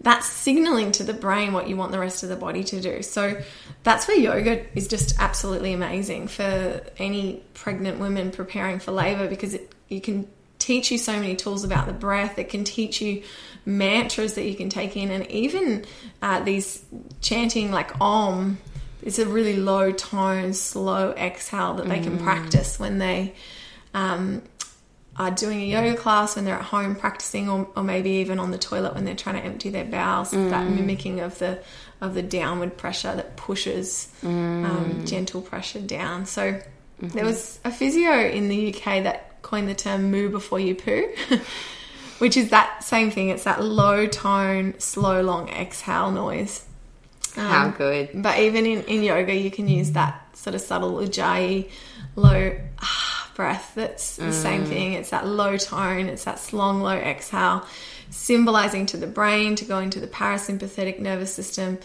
that's signaling to the brain what you want the rest of the body to do. So that's where yoga is just absolutely amazing for any pregnant women preparing for labor, because it, you can teach you so many tools about the breath. It can teach you mantras that you can take in, and even uh, these chanting like Om. It's a really low tone, slow exhale that they mm. can practice when they um are doing a yoga class, when they're at home practicing, or, or maybe even on the toilet when they're trying to empty their bowels, mm. that mimicking of the of the downward pressure that pushes mm. um, gentle pressure down. So mm-hmm. there was a physio in the U K that coined the term moo before you poo, which is that same thing. It's that low tone, slow, long exhale noise. Um, How good. But even in, in yoga, you can use that sort of subtle ujjayi, low... breath. That's the mm. same thing. It's that low tone, it's that long low exhale, symbolizing to the brain to go into the parasympathetic nervous system,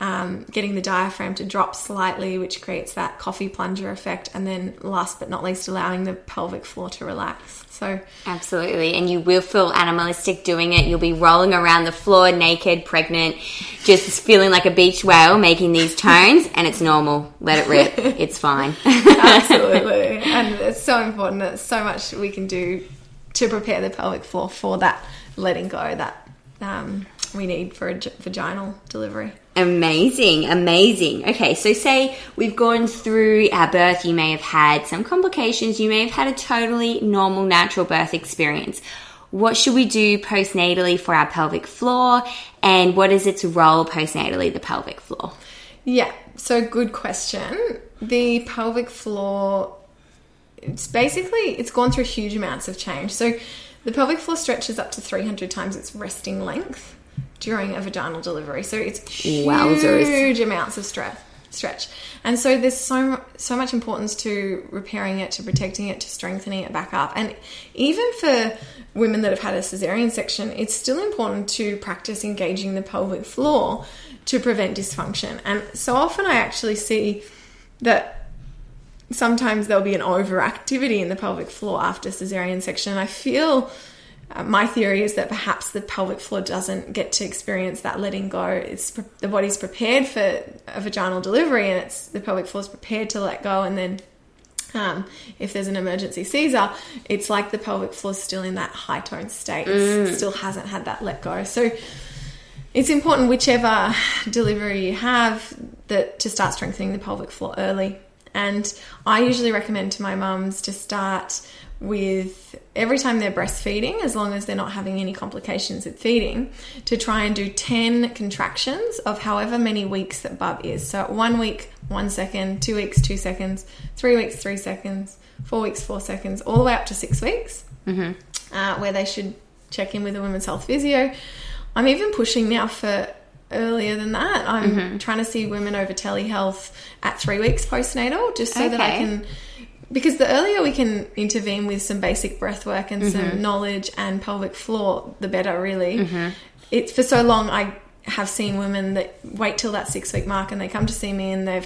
um, getting the diaphragm to drop slightly, which creates that coffee plunger effect, and then last but not least, allowing the pelvic floor to relax. So absolutely. And you will feel animalistic doing it. You'll be rolling around the floor naked, pregnant, just feeling like a beach whale making these tones, and it's normal. Let it rip. It's fine. Absolutely. And it's so important. There's so much we can do to prepare the pelvic floor for that letting go that um, we need for a vaginal delivery. Amazing, amazing. Okay, so say we've gone through our birth, you may have had some complications, you may have had a totally normal, natural birth experience. What should we do postnatally for our pelvic floor, and what is its role postnatally, the pelvic floor? Yeah, so good question. The pelvic floor, it's basically, it's gone through huge amounts of change. So the pelvic floor stretches up to three hundred times its resting length during a vaginal delivery. So it's huge Wowzers. amounts of stress, stretch. And so there's so so much importance to repairing it, to protecting it, to strengthening it back up. And even for women that have had a cesarean section, it's still important to practice engaging the pelvic floor to prevent dysfunction. And so often I actually see that sometimes there'll be an overactivity in the pelvic floor after cesarean section. And I feel... Uh, my theory is that perhaps the pelvic floor doesn't get to experience that letting go. It's pre- the body's prepared for a vaginal delivery, and it's the pelvic floor is prepared to let go. And then um, if there's an emergency Caesar, it's like the pelvic floor is still in that high tone state. It mm. still hasn't had that let go. So it's important, whichever delivery you have, that to start strengthening the pelvic floor early. And I usually recommend to my mums to start with every time they're breastfeeding, as long as they're not having any complications at feeding, to try and do ten contractions of however many weeks that bub is. So one week, one second, two weeks, two seconds, three weeks, three seconds, four weeks, four seconds, all the way up to six weeks, mm-hmm. uh, where they should check in with a women's health physio. I'm even pushing now for earlier than that. I'm mm-hmm. trying to see women over telehealth at three weeks postnatal, just so okay. that I can... Because the earlier we can intervene with some basic breath work and mm-hmm. some knowledge and pelvic floor, the better, really. Mm-hmm. It's for so long I have seen women that wait till that six-week mark and they come to see me and they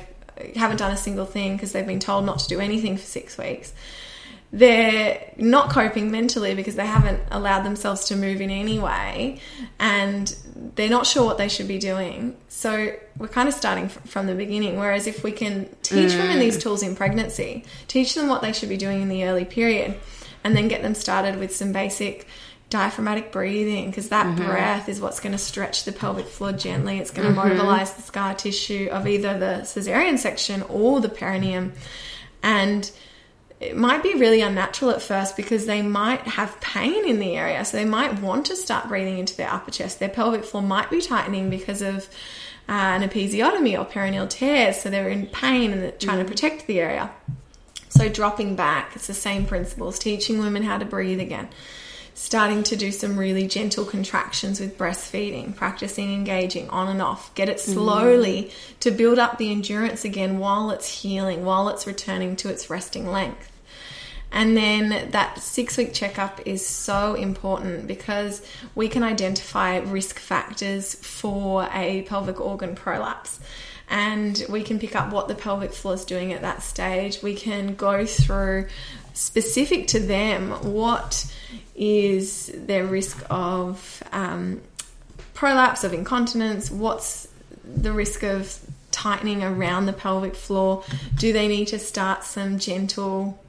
haven't done a single thing because they've been told not to do anything for six weeks. They're not coping mentally because they haven't allowed themselves to move in any way, and they're not sure what they should be doing. So we're kind of starting from the beginning, whereas if we can teach mm. women these tools in pregnancy, teach them what they should be doing in the early period, and then get them started with some basic diaphragmatic breathing, because that mm-hmm. breath is what's going to stretch the pelvic floor gently. It's going to mm-hmm. mobilize the scar tissue of either the cesarean section or the perineum. And it might be really unnatural at first because they might have pain in the area. So they might want to start breathing into their upper chest. Their pelvic floor might be tightening because of uh, an episiotomy or perineal tears. So they're in pain and they're trying mm. to protect the area. So dropping back, it's the same principles, teaching women how to breathe again. starting to do some really gentle contractions with breastfeeding, practicing engaging on and off, get it slowly mm. to build up the endurance again while it's healing, while it's returning to its resting length. And then that six-week checkup is so important because we can identify risk factors for a pelvic organ prolapse. And we can pick up what the pelvic floor is doing at that stage. We can go through, specific to them, what is their risk of um, prolapse, of incontinence, what's the risk of tightening around the pelvic floor. Do they need to start some gentle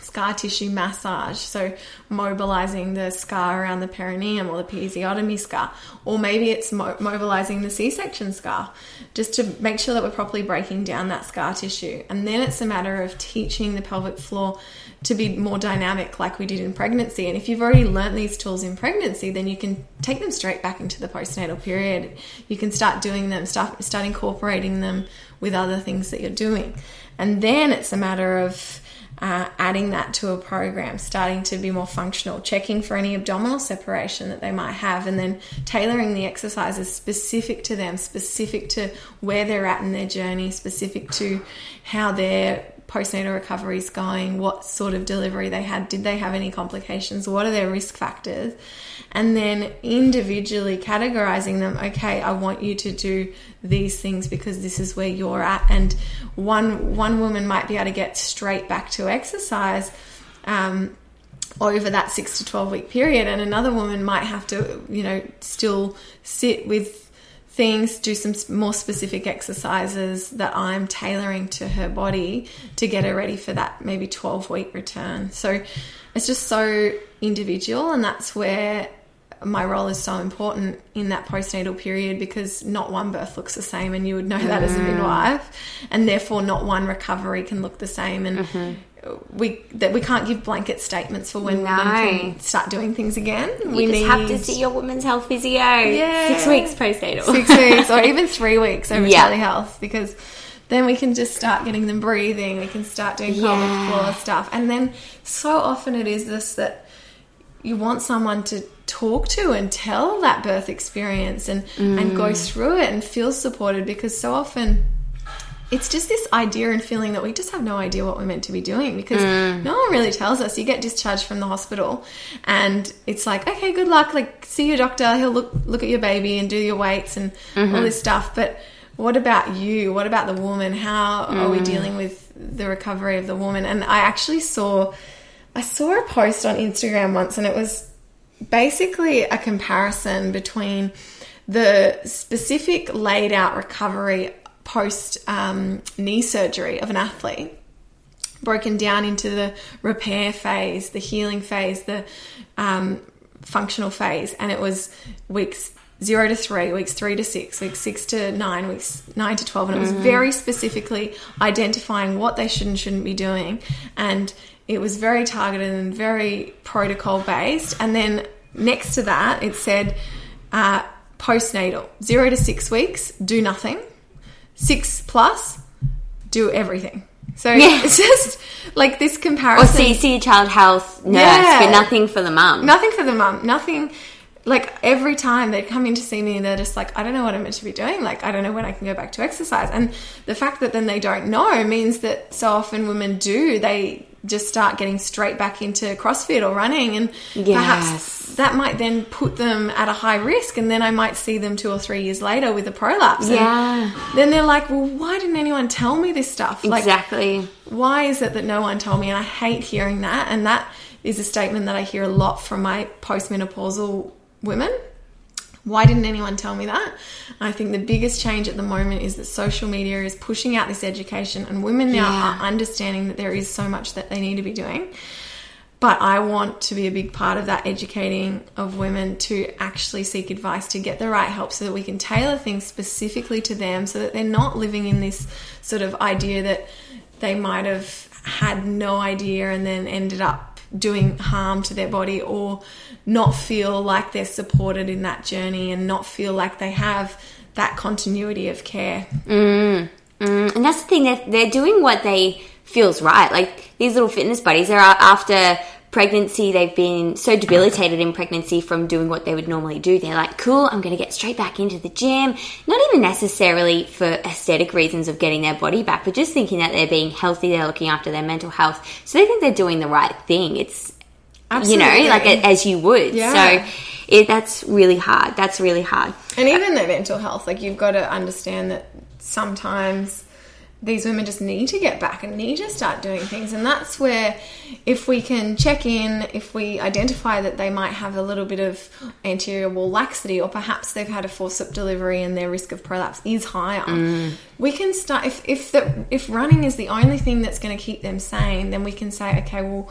scar tissue massage, so mobilizing the scar around the perineum or the episiotomy scar, or maybe it's mo- mobilizing the C-section scar, just to make sure that we're properly breaking down that scar tissue. And then it's a matter of teaching the pelvic floor to be more dynamic like we did in pregnancy. And if you've already learned these tools in pregnancy, then you can take them straight back into the postnatal period. You can start doing them, start, start incorporating them with other things that you're doing. And then it's a matter of Uh, adding that to a program, starting to be more functional, checking for any abdominal separation that they might have, and then tailoring the exercises specific to them, specific to where they're at in their journey, specific to how their postnatal recovery is going, what sort of delivery they had, did they have any complications, what are their risk factors, and then individually categorizing them. Okay, I want you to do these things because this is where you're at. And one one woman might be able to get straight back to exercise um, over that six to twelve week period, and another woman might have to, you know, still sit with things, do some more specific exercises that I'm tailoring to her body to get her ready for that maybe twelve week return. So it's just so individual, and that's where my role is so important in that postnatal period, because not one birth looks the same, and you would know that mm. as a midwife, and therefore not one recovery can look the same. And mm-hmm. we that we can't give blanket statements for when no. women can start doing things again. You we just need... have to see your women's health physio yeah. six weeks postnatal, six weeks or even three weeks over yeah. telehealth, because then we can just start getting them breathing. We can start doing pelvic yeah. floor stuff. And then so often it is this that you want someone to talk to and tell that birth experience and, mm. and go through it and feel supported, because so often it's just this idea and feeling that we just have no idea what we're meant to be doing, because mm. no one really tells us. You get discharged from the hospital and it's like, okay, good luck. Like, see your doctor. He'll look, look at your baby and do your weights and mm-hmm. all this stuff. But what about you? What about the woman? How mm. are we dealing with the recovery of the woman? And I actually saw... I saw a post on Instagram once, and it was basically a comparison between the specific laid out recovery post um, knee surgery of an athlete, broken down into the repair phase, the healing phase, the um, functional phase. And it was weeks zero to three, weeks three to six, weeks six to nine, weeks nine to twelve. And it was mm-hmm. very specifically identifying what they should and shouldn't be doing. And it was very targeted and very protocol-based. And then next to that, it said uh, postnatal, zero to six weeks, do nothing. Six plus, do everything. So yeah. it's just like this comparison. Or see, see child health nurse, yeah. but nothing for the mum. Nothing for the mum. Nothing. Like, every time they'd come in to see me and they're just like, I don't know what I'm meant to be doing. Like, I don't know when I can go back to exercise. And the fact that then they don't know means that so often women do, they just start getting straight back into CrossFit or running, and yes. perhaps that might then put them at a high risk, and then I might see them two or three years later with a prolapse. Yeah. And then they're like, well, why didn't anyone tell me this stuff? Exactly. Like, why is it that no one told me? And I hate hearing that, and that is a statement that I hear a lot from my postmenopausal women. Why didn't anyone tell me that? I think the biggest change at the moment is that social media is pushing out this education, and women now yeah. are understanding that there is so much that they need to be doing. But I want to be a big part of that, educating of women to actually seek advice, to get the right help, so that we can tailor things specifically to them, so that they're not living in this sort of idea that they might have had no idea and then ended up doing harm to their body, or not feel like they're supported in that journey and not feel like they have that continuity of care. Mm, mm. And that's the thing, they're, they're doing what they feels right. Like, these little fitness buddies are after pregnancy, they've been so debilitated in pregnancy from doing what they would normally do. They're like, cool, I'm going to get straight back into the gym. Not even necessarily for aesthetic reasons of getting their body back, but just thinking that they're being healthy, they're looking after their mental health. So they think they're doing the right thing. It's, Absolutely. you know, like a, as you would. Yeah. So it, that's really hard. That's really hard. And even their mental health, like you've got to understand that sometimes these women just need to get back and need to start doing things. And that's where if we can check in, if we identify that they might have a little bit of anterior wall laxity, or perhaps they've had a forceps delivery and their risk of prolapse is higher, mm. we can start, if if, the, if running is the only thing that's going to keep them sane, then we can say, okay, well,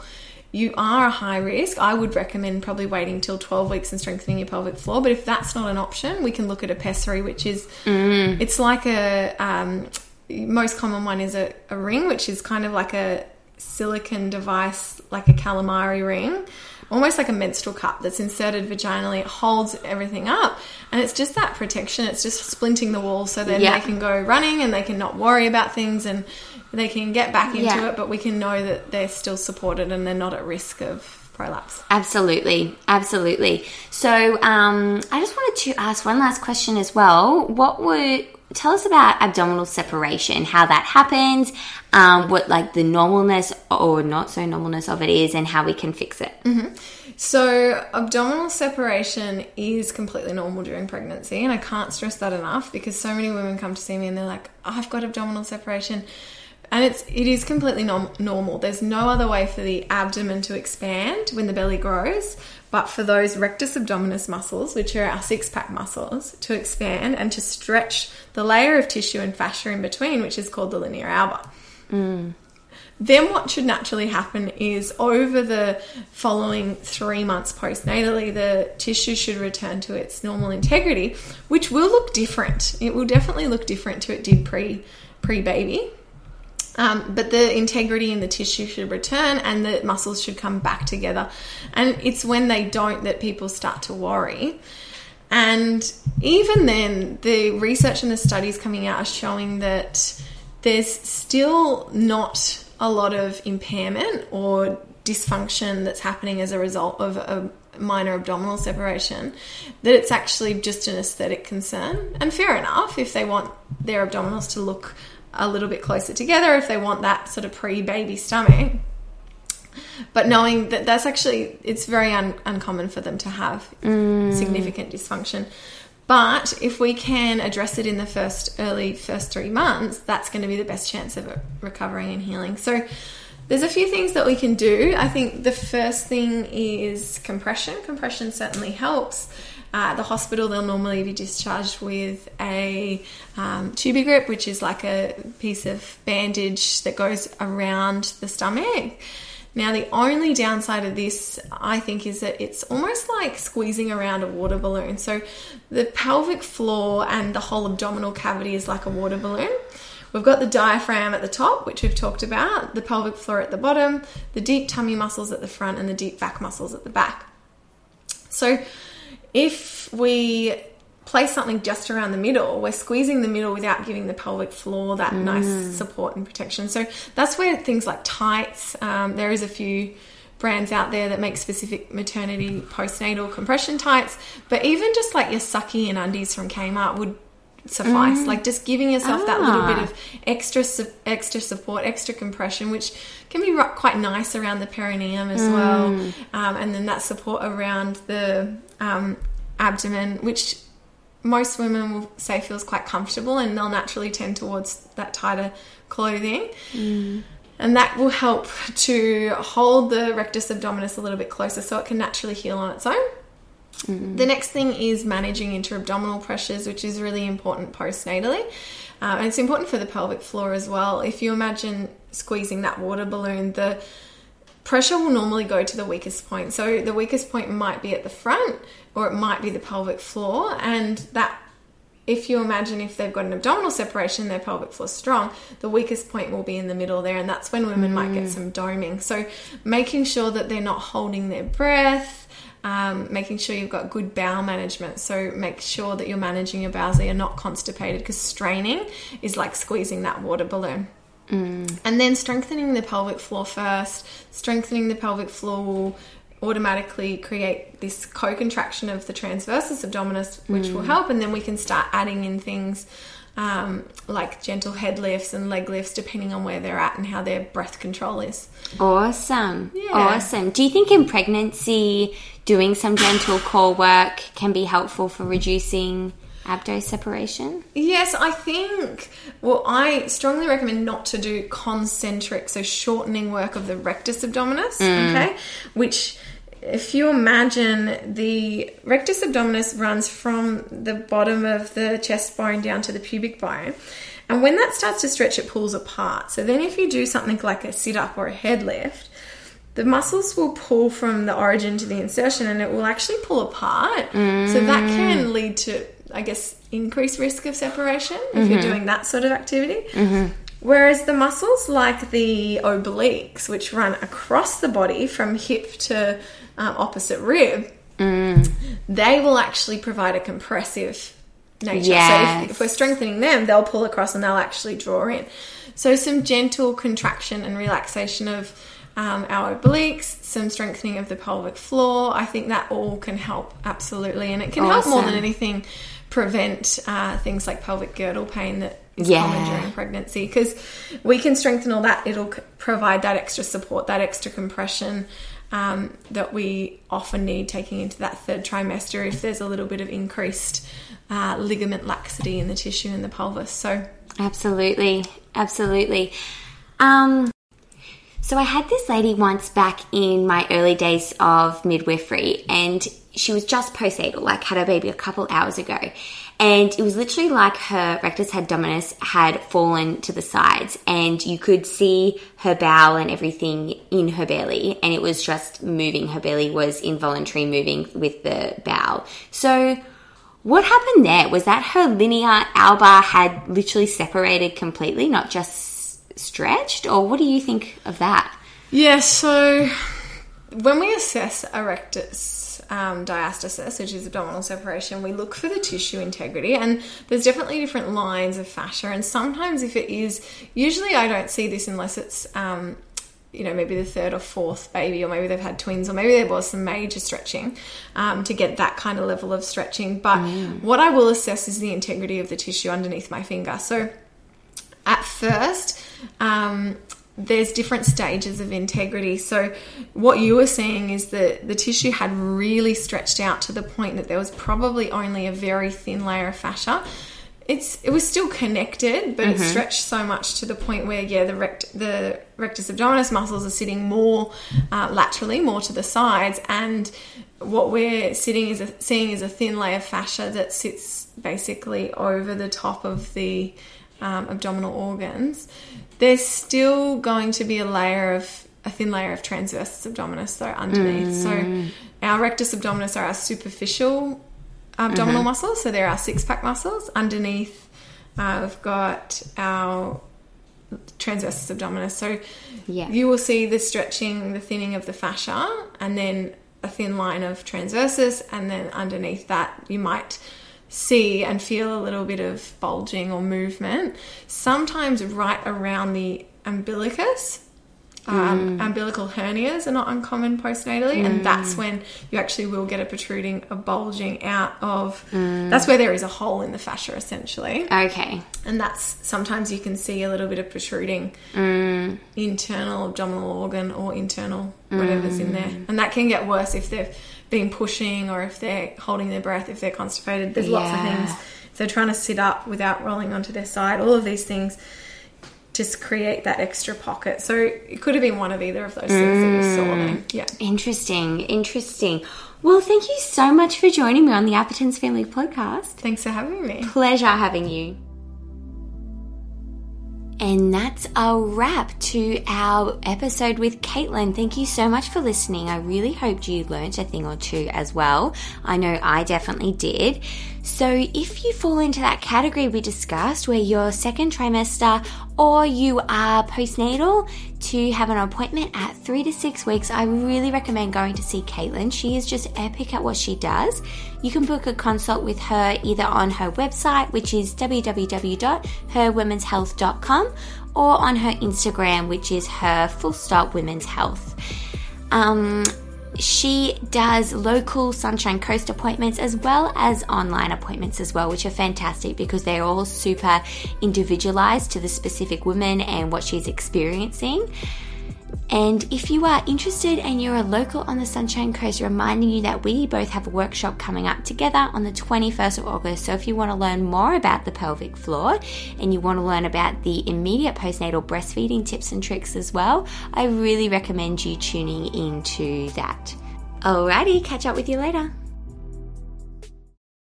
you are a high risk. I would recommend probably waiting till twelve weeks and strengthening your pelvic floor. But if that's not an option, we can look at a pessary, which is, mm. it's like a... Um, most common one is a, a ring, which is kind of like a silicone device, like a calamari ring, almost like a menstrual cup that's inserted vaginally. It holds everything up, and it's just that protection. It's just splinting the wall so then yeah. they can go running and they can not worry about things and they can get back into yeah. it, but we can know that they're still supported and they're not at risk of prolapse. Absolutely, absolutely. So um, I just wanted to ask one last question as well. What would... Tell us about abdominal separation, how that happens, um, what like the normalness or not so normalness of it is, and how we can fix it. Mm-hmm. So abdominal separation is completely normal during pregnancy, and I can't stress that enough because so many women come to see me and they're like, oh, I've got abdominal separation. And it's, it is completely nom- normal. There's no other way for the abdomen to expand when the belly grows, but for those rectus abdominis muscles, which are our six-pack muscles, to expand and to stretch the layer of tissue and fascia in between, which is called the linea alba. Mm. Then what should naturally happen is over the following three months postnatally, the tissue should return to its normal integrity, which will look different. It will definitely look different to it did pre, pre-baby. Um, but the integrity in the tissue should return and the muscles should come back together. And it's when they don't that people start to worry. And even then, the research and the studies coming out are showing that there's still not a lot of impairment or dysfunction that's happening as a result of a minor abdominal separation, that it's actually just an aesthetic concern. And fair enough, if they want their abdominals to look a little bit closer together, if they want that sort of pre-baby stomach, but knowing that that's actually, it's very un- uncommon for them to have mm. significant dysfunction. But if we can address it in the first early first three months, that's going to be the best chance of it recovering and healing. So there's a few things that we can do. I think the first thing is compression. Compression certainly helps. Uh, at the hospital, they'll normally be discharged with a um, tubi grip, which is like a piece of bandage that goes around the stomach. Now, the only downside of this, I think, is that it's almost like squeezing around a water balloon. So the pelvic floor and the whole abdominal cavity is like a water balloon. We've got the diaphragm at the top, which we've talked about, the pelvic floor at the bottom, the deep tummy muscles at the front, and the deep back muscles at the back. So if we place something just around the middle, we're squeezing the middle without giving the pelvic floor that mm. nice support and protection. So that's where things like tights, um, there is a few brands out there that make specific maternity postnatal compression tights, but even just like your sucky and undies from Kmart would suffice. Mm. Like just giving yourself ah. that little bit of extra su- extra support, extra compression, which can be r- quite nice around the perineum as mm. well. Um, and then that support around the um, abdomen, which most women will say feels quite comfortable, and they'll naturally tend towards that tighter clothing. Mm. And that will help to hold the rectus abdominis a little bit closer so it can naturally heal on its own. Mm-hmm. The next thing is managing intra-abdominal pressures, which is really important postnatally. Um, and it's important for the pelvic floor as well. If you imagine squeezing that water balloon, the pressure will normally go to the weakest point. So the weakest point might be at the front, or it might be the pelvic floor. And that, if you imagine if they've got an abdominal separation, their pelvic floor's strong, the weakest point will be in the middle there. And that's when women mm. might get some doming. So making sure that they're not holding their breath, Um, making sure you've got good bowel management. So make sure that you're managing your bowels, that you're not constipated, because straining is like squeezing that water balloon. Mm. And then strengthening the pelvic floor first. Strengthening the pelvic floor will automatically create this co-contraction of the transversus abdominis, which mm. will help. And then we can start adding in things um, like gentle head lifts and leg lifts, depending on where they're at and how their breath control is. Awesome. Yeah. Awesome. Do you think in pregnancy, doing some gentle core work can be helpful for reducing abdo separation? Yes, I think, well, I strongly recommend not to do concentric, so shortening work of the rectus abdominis, mm. okay, which if you imagine the rectus abdominis runs from the bottom of the chest bone down to the pubic bone. And when that starts to stretch, it pulls apart. So then if you do something like a sit-up or a head lift, the muscles will pull from the origin to the insertion and it will actually pull apart. Mm. So that can lead to, I guess, increased risk of separation if mm-hmm. you're doing that sort of activity. Mm-hmm. Whereas the muscles like the obliques, which run across the body from hip to um, opposite rib, mm. they will actually provide a compressive nature. Yes. So if, if we're strengthening them, they'll pull across and they'll actually draw in. So some gentle contraction and relaxation of Um, our obliques, some strengthening of the pelvic floor. I think that all can help, absolutely. And it can awesome. help more than anything prevent uh, things like pelvic girdle pain that is yeah. common during pregnancy, because we can strengthen all that. It'll provide that extra support, that extra compression um, that we often need taking into that third trimester if there's a little bit of increased uh, ligament laxity in the tissue in the pelvis. So Absolutely, absolutely. Um So I had this lady once back in my early days of midwifery, and she was just postnatal, like had her baby a couple hours ago. And it was literally like her rectus abdominis had fallen to the sides and you could see her bowel and everything in her belly, and it was just moving. Her belly was involuntary moving with the bowel. So what happened there was that her linea alba had literally separated completely, not just stretched, or what do you think of that? Yeah, so when we assess a rectus um, diastasis, which is abdominal separation, we look for the tissue integrity, and there's definitely different lines of fascia, and sometimes if it is, usually I don't see this unless it's um, you know, maybe the third or fourth baby, or maybe they've had twins, or maybe there was some major stretching um, to get that kind of level of stretching. But mm. what I will assess is the integrity of the tissue underneath my finger. So at first, um, there's different stages of integrity. So what you were seeing is that the tissue had really stretched out to the point that there was probably only a very thin layer of fascia. It's It was still connected, but mm-hmm. it stretched so much to the point where, yeah, the, rect, the rectus abdominis muscles are sitting more uh, laterally, more to the sides, and what we're sitting is a, seeing is a thin layer of fascia that sits basically over the top of the Um, abdominal organs. There's still going to be a layer of a thin layer of transversus abdominis though underneath. Mm. So our rectus abdominis are our superficial abdominal mm-hmm. muscles, so they're our six-pack muscles. Underneath uh, we've got our transversus abdominis, so yeah. you will see the stretching, the thinning of the fascia, and then a thin line of transversus, and then underneath that you might see and feel a little bit of bulging or movement, sometimes right around the umbilicus. Um, mm. Umbilical hernias are not uncommon postnatally, mm. and that's when you actually will get a protruding, a bulging out of, mm. that's where there is a hole in the fascia essentially. Okay. And that's, sometimes you can see a little bit of protruding mm. internal abdominal organ or internal whatever's mm. in there. And that can get worse if they've been pushing, or if they're holding their breath, if they're constipated. There's yeah. lots of things. If they're trying to sit up without rolling onto their side, all of these things just create that extra pocket. So it could have been one of either of those things mm. that you saw then. Yeah. Interesting. Interesting. Well, thank you so much for joining me on the Appetence Family Podcast. Thanks for having me. Pleasure having you. And that's a wrap to our episode with Caitlin. Thank you so much for listening. I really hoped you learned a thing or two as well. I know I definitely did. So if you fall into that category we discussed where you're second trimester or you are postnatal, to have an appointment at three to six weeks, I really recommend going to see Caitlin. She is just epic at what she does. You can book a consult with her either on her website, which is w w w dot her women's health dot com, or on her Instagram, which is her full stop women's health. Um, She does local Sunshine Coast appointments as well as online appointments as well, which are fantastic because they're all super individualized to the specific woman and what she's experiencing. And if you are interested and you're a local on the Sunshine Coast, reminding you that we both have a workshop coming up together on the twenty-first of August. So if you want to learn more about the pelvic floor and you want to learn about the immediate postnatal breastfeeding tips and tricks as well, I really recommend you tuning into that. Alrighty, catch up with you later.